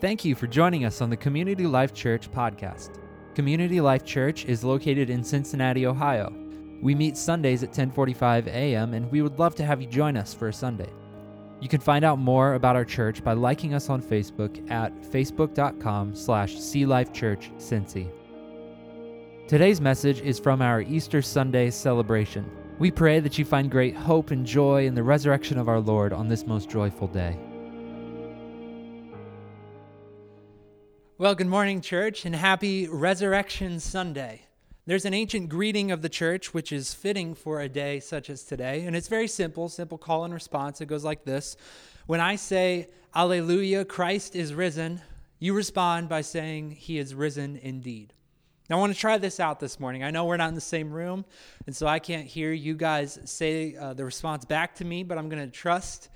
Thank you for joining us on the Community Life Church podcast. Community Life Church is located in Cincinnati, Ohio. We meet Sundays at 10:45 a.m., and we would love to have you join us for a Sunday. You can find out more about our church by liking us on Facebook at facebook.com/clifechurchcincy. Today's message is from our Easter Sunday celebration. We pray that you find great hope and joy in the resurrection of our Lord on this most joyful day. Well, good morning, church, and happy Resurrection Sunday. There's an ancient greeting of the church, which is fitting for a day such as today, and it's very simple call and response. It goes like this. When I say, Alleluia, Christ is risen, you respond by saying, He is risen indeed. Now, I want to try this out this morning. I know we're not in the same room, and so I can't hear you guys say the response back to me, but I'm going to trust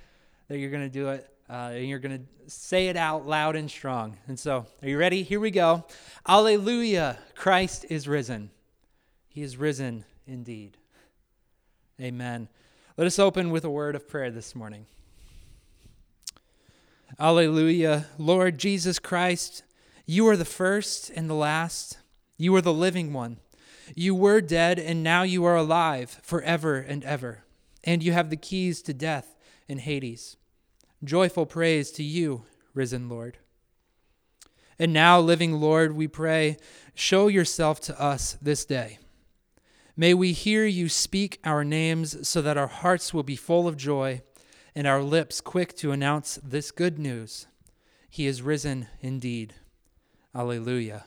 that you're going to do it. And you're going to say it out loud and strong. And so, are you ready? Here we go. Alleluia, Christ is risen. He is risen indeed. Amen. Let us open with a word of prayer this morning. Alleluia, Lord Jesus Christ, you are the first and the last. You are the living one. You were dead, and now you are alive forever and ever. And you have the keys to death and Hades. Joyful praise to you, risen Lord. And now, living Lord, we pray, show yourself to us this day. May we hear you speak our names so that our hearts will be full of joy and our lips quick to announce this good news. He is risen indeed. Alleluia.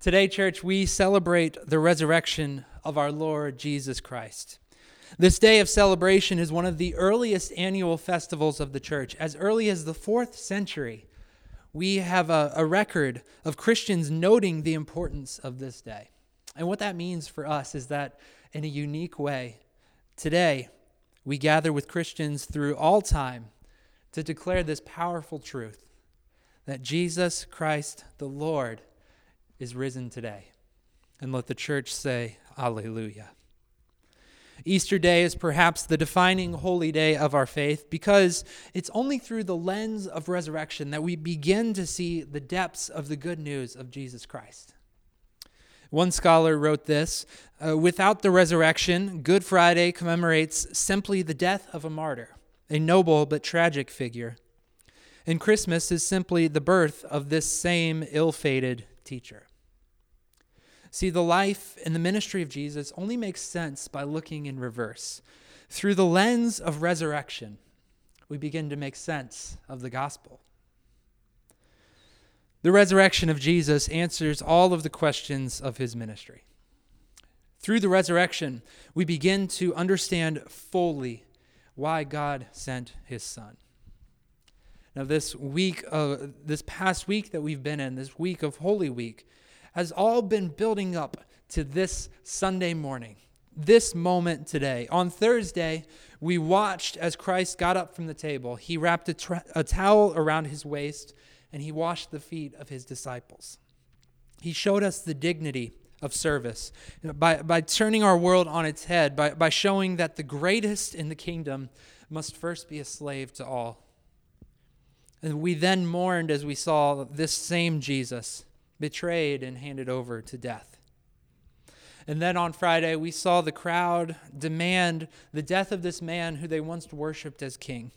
Today, church, we celebrate the resurrection of our Lord Jesus Christ. This day of celebration is one of the earliest annual festivals of the church. As early as the 4th century, we have a record of Christians noting the importance of this day. And what that means for us is that in a unique way, today we gather with Christians through all time to declare this powerful truth that Jesus Christ the Lord is risen today. And let the church say, Alleluia. Easter Day is perhaps the defining holy day of our faith because it's only through the lens of resurrection that we begin to see the depths of the good news of Jesus Christ. One scholar wrote this, without the resurrection, Good Friday commemorates simply the death of a martyr, a noble but tragic figure. And Christmas is simply the birth of this same ill-fated teacher. See, the life and the ministry of Jesus only makes sense by looking in reverse. Through the lens of resurrection, we begin to make sense of the gospel. The resurrection of Jesus answers all of the questions of his ministry. Through the resurrection, we begin to understand fully why God sent his son. Now, this past week that we've been in, this week of Holy Week, has all been building up to this Sunday morning, this moment today. On Thursday, we watched as Christ got up from the table. He wrapped a towel around his waist, and he washed the feet of his disciples. He showed us the dignity of service by turning our world on its head, by showing that the greatest in the kingdom must first be a slave to all. And we then mourned as we saw this same Jesus betrayed and handed over to death. And then on Friday, we saw the crowd demand the death of this man who they once worshipped as king.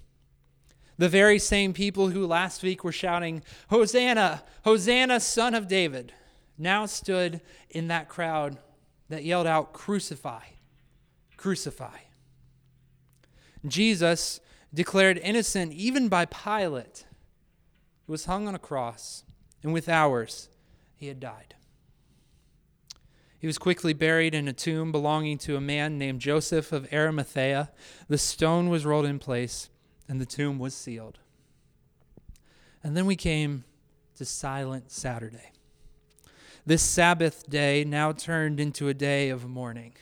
The very same people who last week were shouting, Hosanna, Hosanna, Son of David, now stood in that crowd that yelled out, Crucify, crucify. Jesus, declared innocent even by Pilate, was hung on a cross, and with hours, he had died. He was quickly buried in a tomb belonging to a man named Joseph of Arimathea. The stone was rolled in place, and the tomb was sealed. And then we came to Silent Saturday. This Sabbath day now turned into a day of mourning.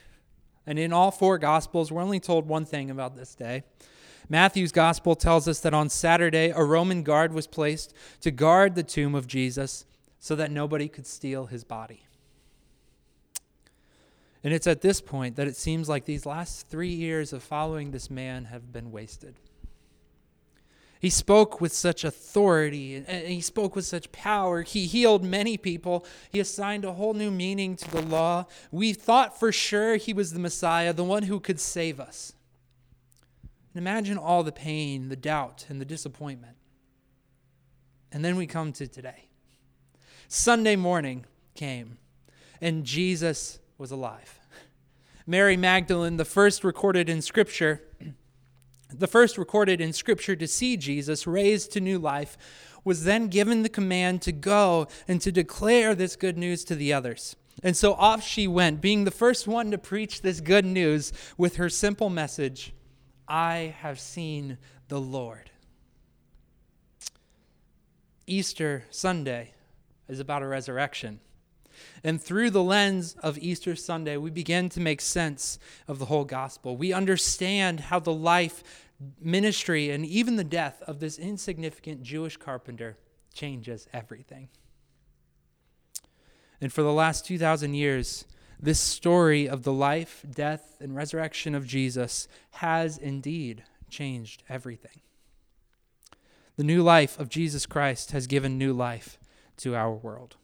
And in all four Gospels, we're only told one thing about this day. Matthew's Gospel tells us that on Saturday, a Roman guard was placed to guard the tomb of Jesus, so that nobody could steal his body. And it's at this point that it seems like these last 3 years of following this man have been wasted. He spoke with such authority, and he spoke with such power. He healed many people. He assigned a whole new meaning to the law. We thought for sure he was the Messiah, the one who could save us. And imagine all the pain, the doubt, and the disappointment. And then we come to today. Sunday morning came, and Jesus was alive. Mary Magdalene, the first recorded in Scripture to see Jesus raised to new life, was then given the command to go and to declare this good news to the others. And so off she went, being the first one to preach this good news with her simple message, I have seen the Lord. Easter Sunday is about a resurrection. And through the lens of Easter Sunday, we begin to make sense of the whole gospel. We understand how the life, ministry, and even the death of this insignificant Jewish carpenter changes everything. And for the last 2,000 years, this story of the life, death, and resurrection of Jesus has indeed changed everything. The new life of Jesus Christ has given new life to our world.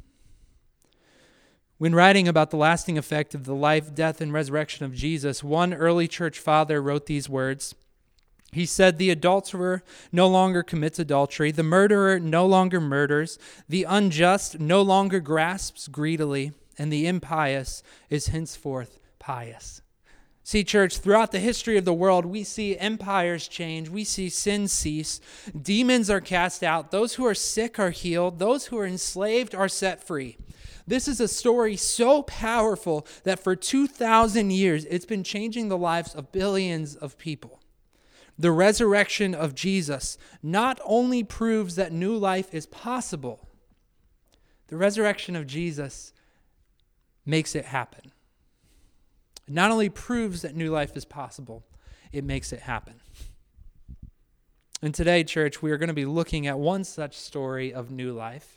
When writing about the lasting effect of the life, death, and resurrection of Jesus, one early church father wrote these words. He said, the adulterer no longer commits adultery, the murderer no longer murders, the unjust no longer grasps greedily, and the impious is henceforth pious. See, church, throughout the history of the world, we see empires change. We see sin cease. Demons are cast out. Those who are sick are healed. Those who are enslaved are set free. This is a story so powerful that for 2,000 years, it's been changing the lives of billions of people. The resurrection of Jesus not only proves that new life is possible, the resurrection of Jesus makes it happen. It not only proves that new life is possible, it makes it happen. And today, church, we are going to be looking at one such story of new life.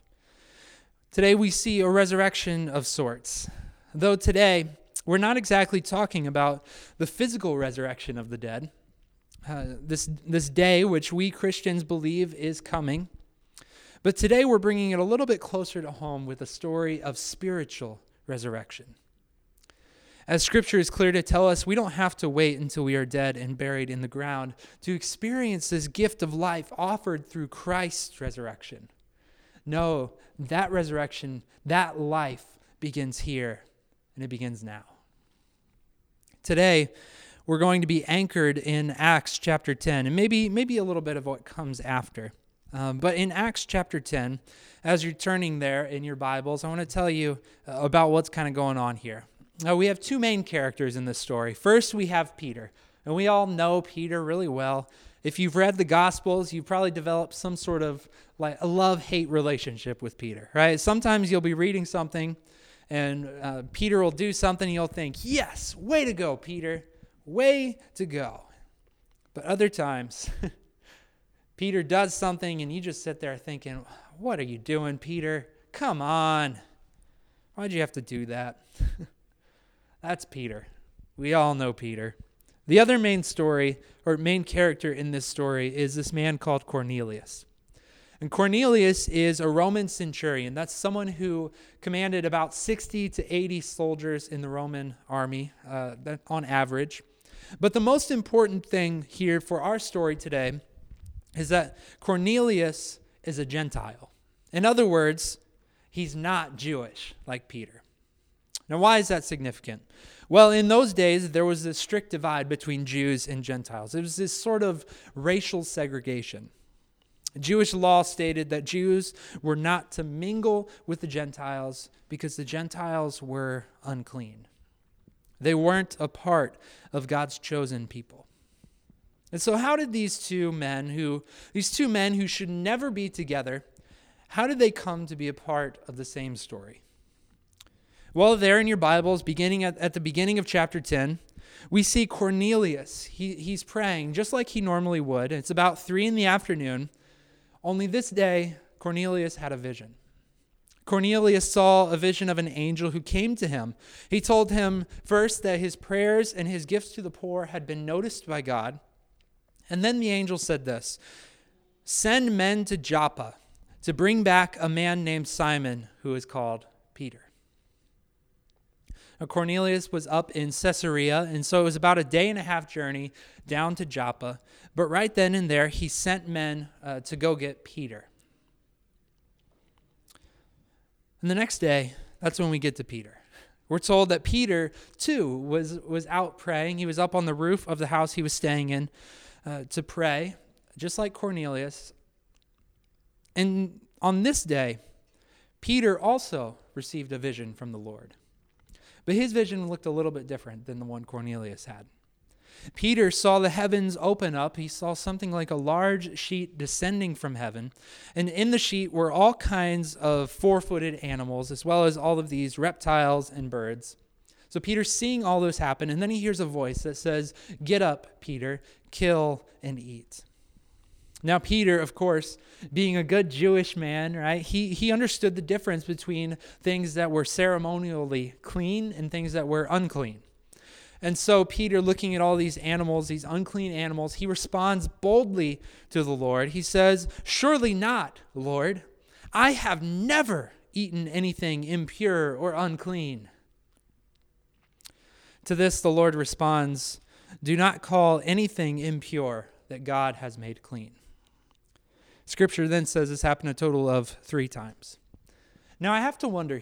Today we see a resurrection of sorts. Though today, we're not exactly talking about the physical resurrection of the dead. This day, which we Christians believe is coming. But today we're bringing it a little bit closer to home with a story of spiritual resurrection. As Scripture is clear to tell us, we don't have to wait until we are dead and buried in the ground to experience this gift of life offered through Christ's resurrection. No, that resurrection, that life begins here, and it begins now. Today, we're going to be anchored in Acts chapter 10, and maybe a little bit of what comes after. But in Acts chapter 10, as you're turning there in your Bibles, I want to tell you about what's kind of going on here. Now, we have two main characters in this story. First, we have Peter, and we all know Peter really well. If you've read the Gospels, you've probably developed some sort of like a love-hate relationship with Peter, right? Sometimes you'll be reading something, and Peter will do something, and you'll think, yes, way to go, Peter, way to go. But other times, Peter does something, and you just sit there thinking, what are you doing, Peter? Come on. Why'd you have to do that? That's Peter. We all know Peter. The other main story, or main character in this story, is this man called Cornelius. And Cornelius is a Roman centurion. That's someone who commanded about 60 to 80 soldiers in the Roman army on average. But the most important thing here for our story today is that Cornelius is a Gentile. In other words, he's not Jewish like Peter. Now, why is that significant? Well, in those days, there was this strict divide between Jews and Gentiles. It was this sort of racial segregation. Jewish law stated that Jews were not to mingle with the Gentiles because the Gentiles were unclean. They weren't a part of God's chosen people. And so how did these two men who should never be together, how did they come to be a part of the same story? Well, there in your Bibles, beginning at the beginning of chapter 10, we see Cornelius. He's praying just like he normally would. It's about 3 p.m, only this day Cornelius had a vision. Cornelius saw a vision of an angel who came to him. He told him first that his prayers and his gifts to the poor had been noticed by God. And then the angel said this, send men to Joppa to bring back a man named Simon, who is called Peter. Now, Cornelius was up in Caesarea, and so it was about a day and a half journey down to Joppa. But right then and there, he sent men to go get Peter. And the next day, that's when we get to Peter. We're told that Peter, too, was out praying. He was up on the roof of the house he was staying in to pray, just like Cornelius. And on this day, Peter also received a vision from the Lord. But his vision looked a little bit different than the one Cornelius had. Peter saw the heavens open up. He saw something like a large sheet descending from heaven. And in the sheet were all kinds of four-footed animals, as well as all of these reptiles and birds. So Peter's seeing all this happen, and then he hears a voice that says, "Get up, Peter, kill and eat." Now, Peter, of course, being a good Jewish man, right, he understood the difference between things that were ceremonially clean and things that were unclean. And so Peter, looking at all these animals, these unclean animals, he responds boldly to the Lord. He says, "Surely not, Lord. I have never eaten anything impure or unclean." To this, the Lord responds, "Do not call anything impure that God has made clean." Scripture then says this happened a total of 3 times. Now, I have to wonder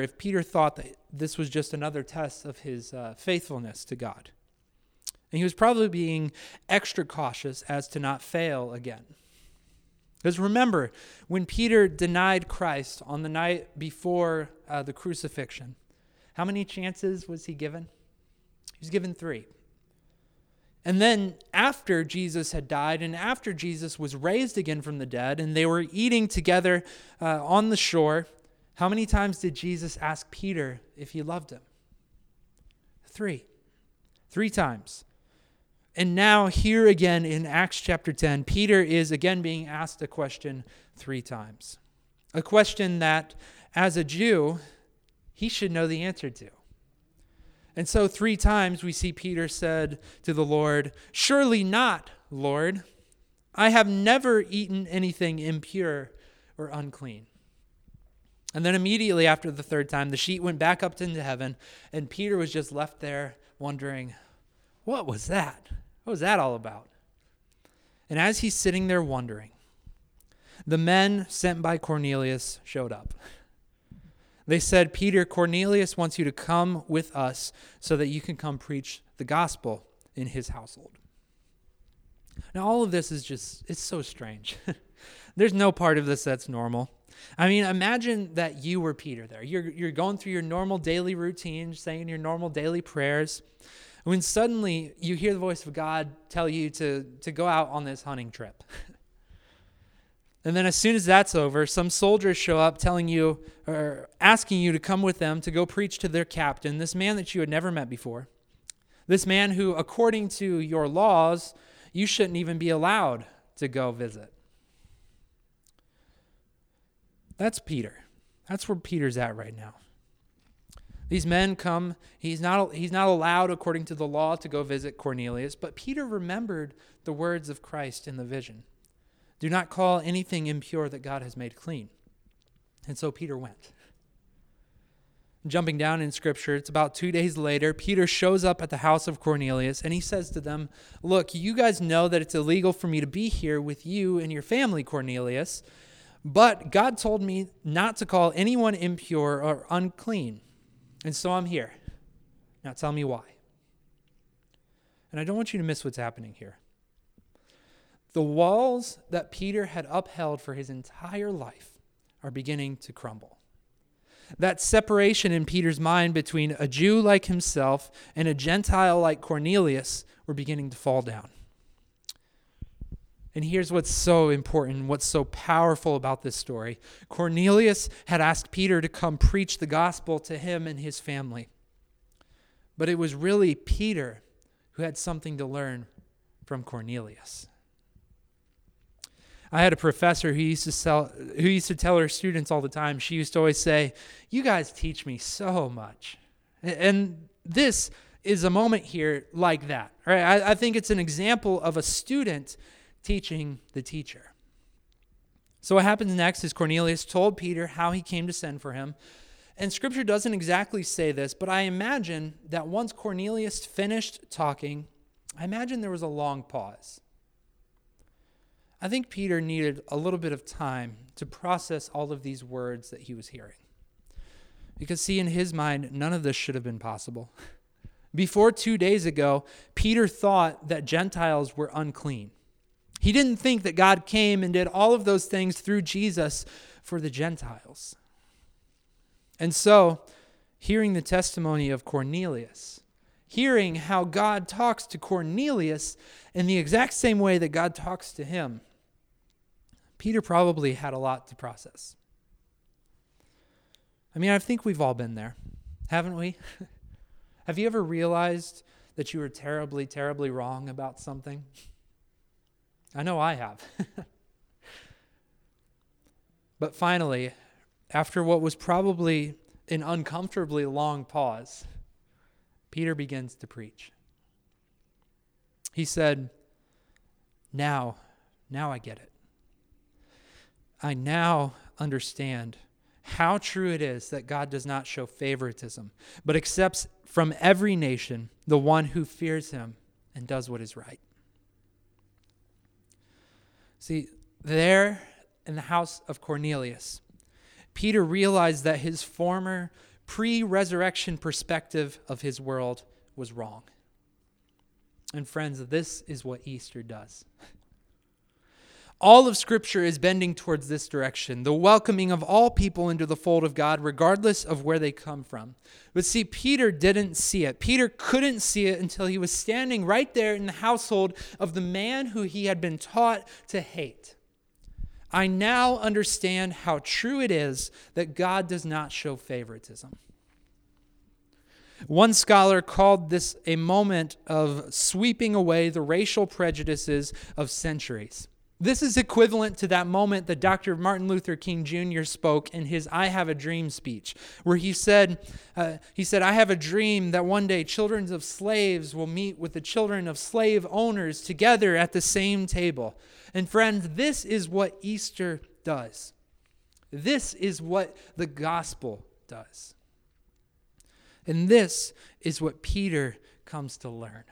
if Peter thought that this was just another test of his faithfulness to God. And he was probably being extra cautious as to not fail again. Because remember, when Peter denied Christ on the night before the crucifixion, how many chances was he given? He was given 3. And then after Jesus had died and after Jesus was raised again from the dead and they were eating together on the shore, how many times did Jesus ask Peter if he loved him? 3. 3 times. And now here again in Acts chapter 10, Peter is again being asked a question 3 times. A question that as a Jew, he should know the answer to. And so 3 times we see Peter said to the Lord, "Surely not, Lord. I have never eaten anything impure or unclean." And then immediately after the 3rd time, the sheet went back up into heaven, and Peter was just left there wondering, what was that? What was that all about? And as he's sitting there wondering, the men sent by Cornelius showed up. They said, "Peter, Cornelius wants you to come with us so that you can come preach the gospel in his household." Now, all of this is just, it's so strange. There's no part of this that's normal. I mean, imagine that you were Peter there. You're going through your normal daily routine, saying your normal daily prayers, when suddenly you hear the voice of God tell you to go out on this hunting trip. And then as soon as that's over, some soldiers show up telling you or asking you to come with them to go preach to their captain, this man that you had never met before, this man who, according to your laws, you shouldn't even be allowed to go visit. That's Peter. That's where Peter's at right now. These men come. He's not allowed, according to the law, to go visit Cornelius, but Peter remembered the words of Christ in the vision. "Do not call anything impure that God has made clean." And so Peter went. Jumping down in Scripture, it's about 2 days later, Peter shows up at the house of Cornelius, and he says to them, "Look, you guys know that it's illegal for me to be here with you and your family, Cornelius, but God told me not to call anyone impure or unclean, and so I'm here. Now tell me why." And I don't want you to miss what's happening here. The walls that Peter had upheld for his entire life are beginning to crumble. That separation in Peter's mind between a Jew like himself and a Gentile like Cornelius were beginning to fall down. And here's what's so important, what's so powerful about this story. Cornelius had asked Peter to come preach the gospel to him and his family. But it was really Peter who had something to learn from Cornelius. I had a professor who used to tell her students all the time, she used to always say, "You guys teach me so much." And this is a moment here like that. Right? I think it's an example of a student teaching the teacher. So what happens next is Cornelius told Peter how he came to send for him. And Scripture doesn't exactly say this, but I imagine that once Cornelius finished talking, I imagine there was a long pause. I think Peter needed a little bit of time to process all of these words that he was hearing. Because, see, in his mind, none of this should have been possible. Before 2 days ago, Peter thought that Gentiles were unclean. He didn't think that God came and did all of those things through Jesus for the Gentiles. And so, hearing the testimony of Cornelius, hearing how God talks to Cornelius in the exact same way that God talks to him, Peter probably had a lot to process. I mean, I think we've all been there, haven't we? Have you ever realized that you were terribly, terribly wrong about something? I know I have. But finally, after what was probably an uncomfortably long pause, Peter begins to preach. He said, now I get it. I now understand how true it is that God does not show favoritism, but accepts from every nation the one who fears him and does what is right. See, there in the house of Cornelius, Peter realized that his former pre-resurrection perspective of his world was wrong. And friends, this is what Easter does. All of Scripture is bending towards this direction, the welcoming of all people into the fold of God, regardless of where they come from. But see, Peter didn't see it. Peter couldn't see it until he was standing right there in the household of the man who he had been taught to hate. I now understand how true it is that God does not show favoritism. One scholar called this a moment of sweeping away the racial prejudices of centuries. This is equivalent to that moment that Dr. Martin Luther King Jr. spoke in his I Have a Dream speech, where he said, I have a dream that one day children of slaves will meet with the children of slave owners together at the same table. And friends, this is what Easter does. This is what the gospel does. And this is what Peter comes to learn.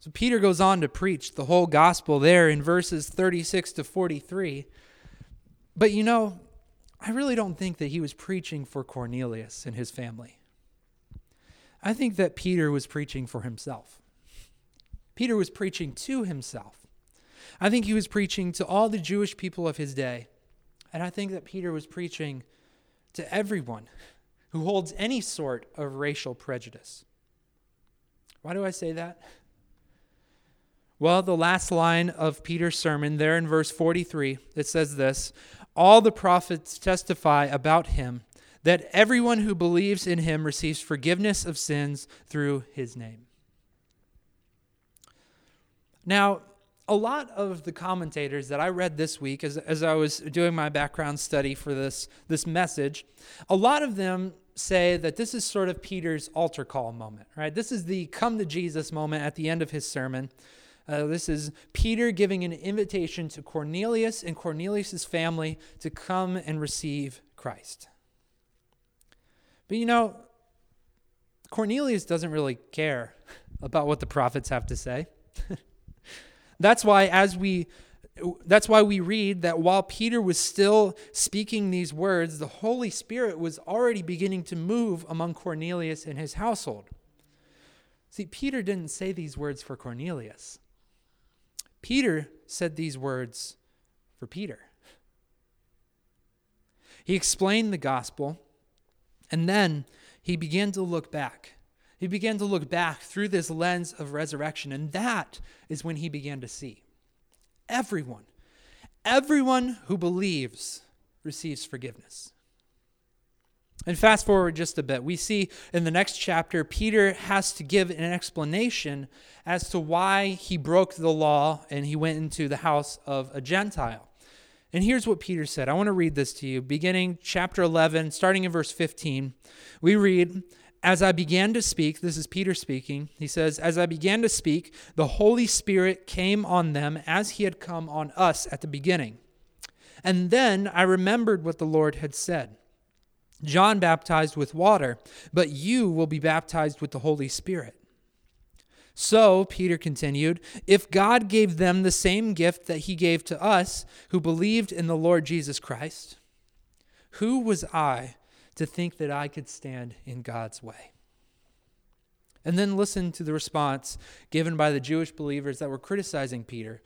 So Peter goes on to preach the whole gospel there in verses 36 to 43. But you know, I really don't think that he was preaching for Cornelius and his family. I think that Peter was preaching for himself. Peter was preaching to himself. I think he was preaching to all the Jewish people of his day. And I think that Peter was preaching to everyone who holds any sort of racial prejudice. Why do I say that? Well, the last line of Peter's sermon there in verse 43, it says this, all the prophets testify about him, that everyone who believes in him receives forgiveness of sins through his name. Now, a lot of the commentators that I read this week as I was doing my background study for this message, a lot of them say that this is sort of Peter's altar call moment, right? This is the come to Jesus moment at the end of his sermon. This is Peter giving an invitation to Cornelius and Cornelius' family to come and receive Christ. But you know, Cornelius doesn't really care about what the prophets have to say. That's why we read that while Peter was still speaking these words, the Holy Spirit was already beginning to move among Cornelius and his household. See, Peter didn't say these words for Cornelius. Peter said these words for Peter. He explained the gospel, and then he began to look back. He began to look back through this lens of resurrection, and that is when he began to see. Everyone who believes receives forgiveness. And fast forward just a bit, we see in the next chapter, Peter has to give an explanation as to why he broke the law and he went into the house of a Gentile. And here's what Peter said. I want to read this to you, beginning chapter 11, starting in verse 15. We read, As I began to speak, this is Peter speaking, he says, as I began to speak, the Holy Spirit came on them as he had come on us at the beginning. And then I remembered what the Lord had said. John baptized with water, but you will be baptized with the Holy Spirit. So, Peter continued, if God gave them the same gift that he gave to us who believed in the Lord Jesus Christ, who was I to think that I could stand in God's way? And then listen to the response given by the Jewish believers that were criticizing Peter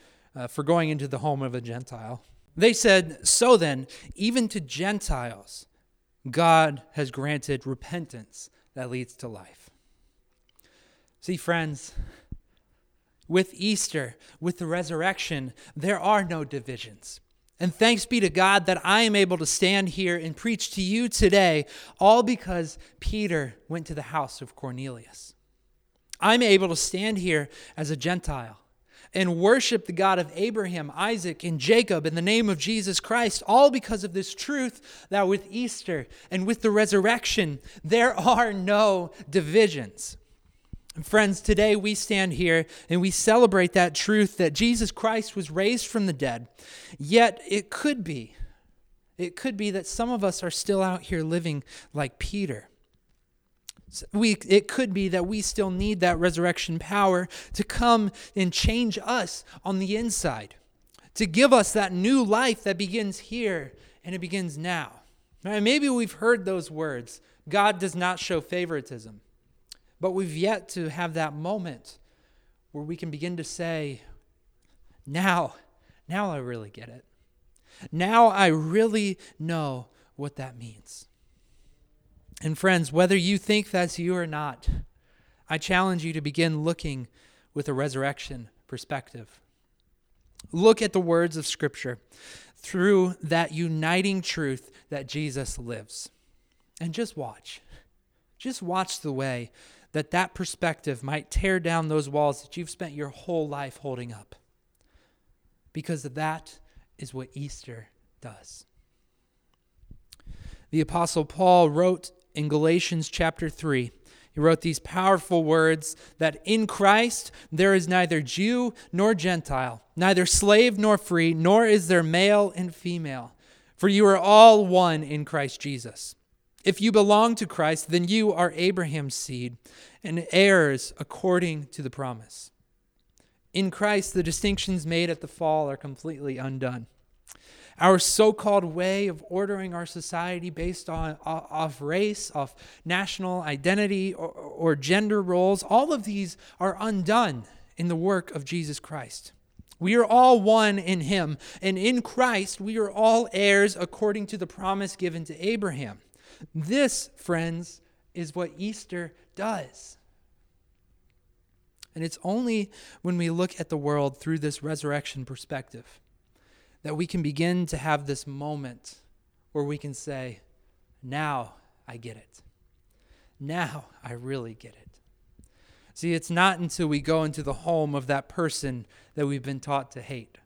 for going into the home of a Gentile. They said, so then, even to Gentiles, God has granted repentance that leads to life. See, friends, with Easter, with the resurrection, there are no divisions. And thanks be to God that I am able to stand here and preach to you today, all because Peter went to the house of Cornelius. I'm able to stand here as a Gentile and worship the God of Abraham, Isaac, and Jacob in the name of Jesus Christ, all because of this truth that with Easter and with the resurrection, there are no divisions. Friends, today we stand here and we celebrate that truth that Jesus Christ was raised from the dead. Yet it could be that some of us are still out here living like Peter. It could be that we still need that resurrection power to come and change us on the inside, to give us that new life that begins here and it begins now. Right? Maybe we've heard those words, God does not show favoritism. But we've yet to have that moment where we can begin to say, now I really get it. Now I really know what that means. And friends, whether you think that's you or not, I challenge you to begin looking with a resurrection perspective. Look at the words of Scripture through that uniting truth that Jesus lives. And just watch. Just watch the way that perspective might tear down those walls that you've spent your whole life holding up. Because that is what Easter does. The Apostle Paul wrote in Galatians chapter 3, he wrote these powerful words that in Christ there is neither Jew nor Gentile, neither slave nor free, nor is there male and female. For you are all one in Christ Jesus. If you belong to Christ, then you are Abraham's seed and heirs according to the promise. In Christ, the distinctions made at the fall are completely undone. Our so-called way of ordering our society based on off race, off national identity, or gender roles, all of these are undone in the work of Jesus Christ. We are all one in Him, and in Christ, we are all heirs according to the promise given to Abraham. This, friends, is what Easter does. And it's only when we look at the world through this resurrection perspective that we can begin to have this moment where we can say, now I get it. Now I really get it. See, it's not until we go into the home of that person that we've been taught to hate.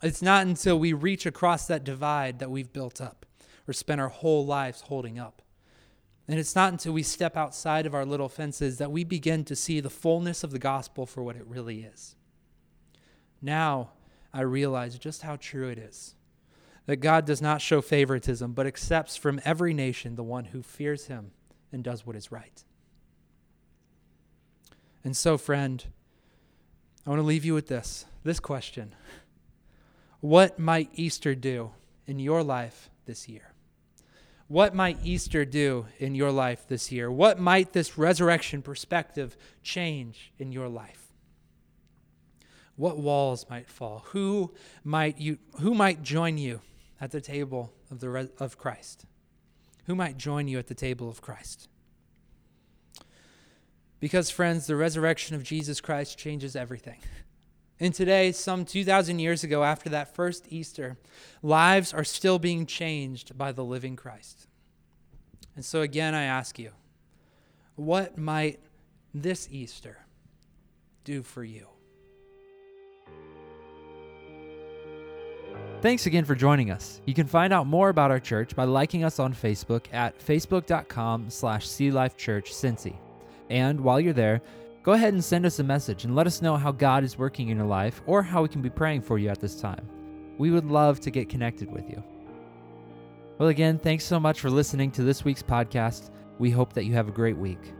It's not until we reach across that divide that we've built up or spent our whole lives holding up. And it's not until we step outside of our little fences that we begin to see the fullness of the gospel for what it really is. Now I realize just how true it is that God does not show favoritism, but accepts from every nation the one who fears Him and does what is right. And so, friend, I want to leave you with this question. What might Easter do in your life this year? What might Easter do in your life this year? What might this resurrection perspective change in your life? What walls might fall? Who might join you at the table of Christ? Who might join you at the table of Christ? Because, friends, the resurrection of Jesus Christ changes everything. And today, some 2,000 years ago, after that first Easter, lives are still being changed by the living Christ. And so again, I ask you, what might this Easter do for you? Thanks again for joining us. You can find out more about our church by liking us on Facebook at facebook.com/clifechurchcincy. And while you're there, go ahead and send us a message and let us know how God is working in your life or how we can be praying for you at this time. We would love to get connected with you. Well, again, thanks so much for listening to this week's podcast. We hope that you have a great week.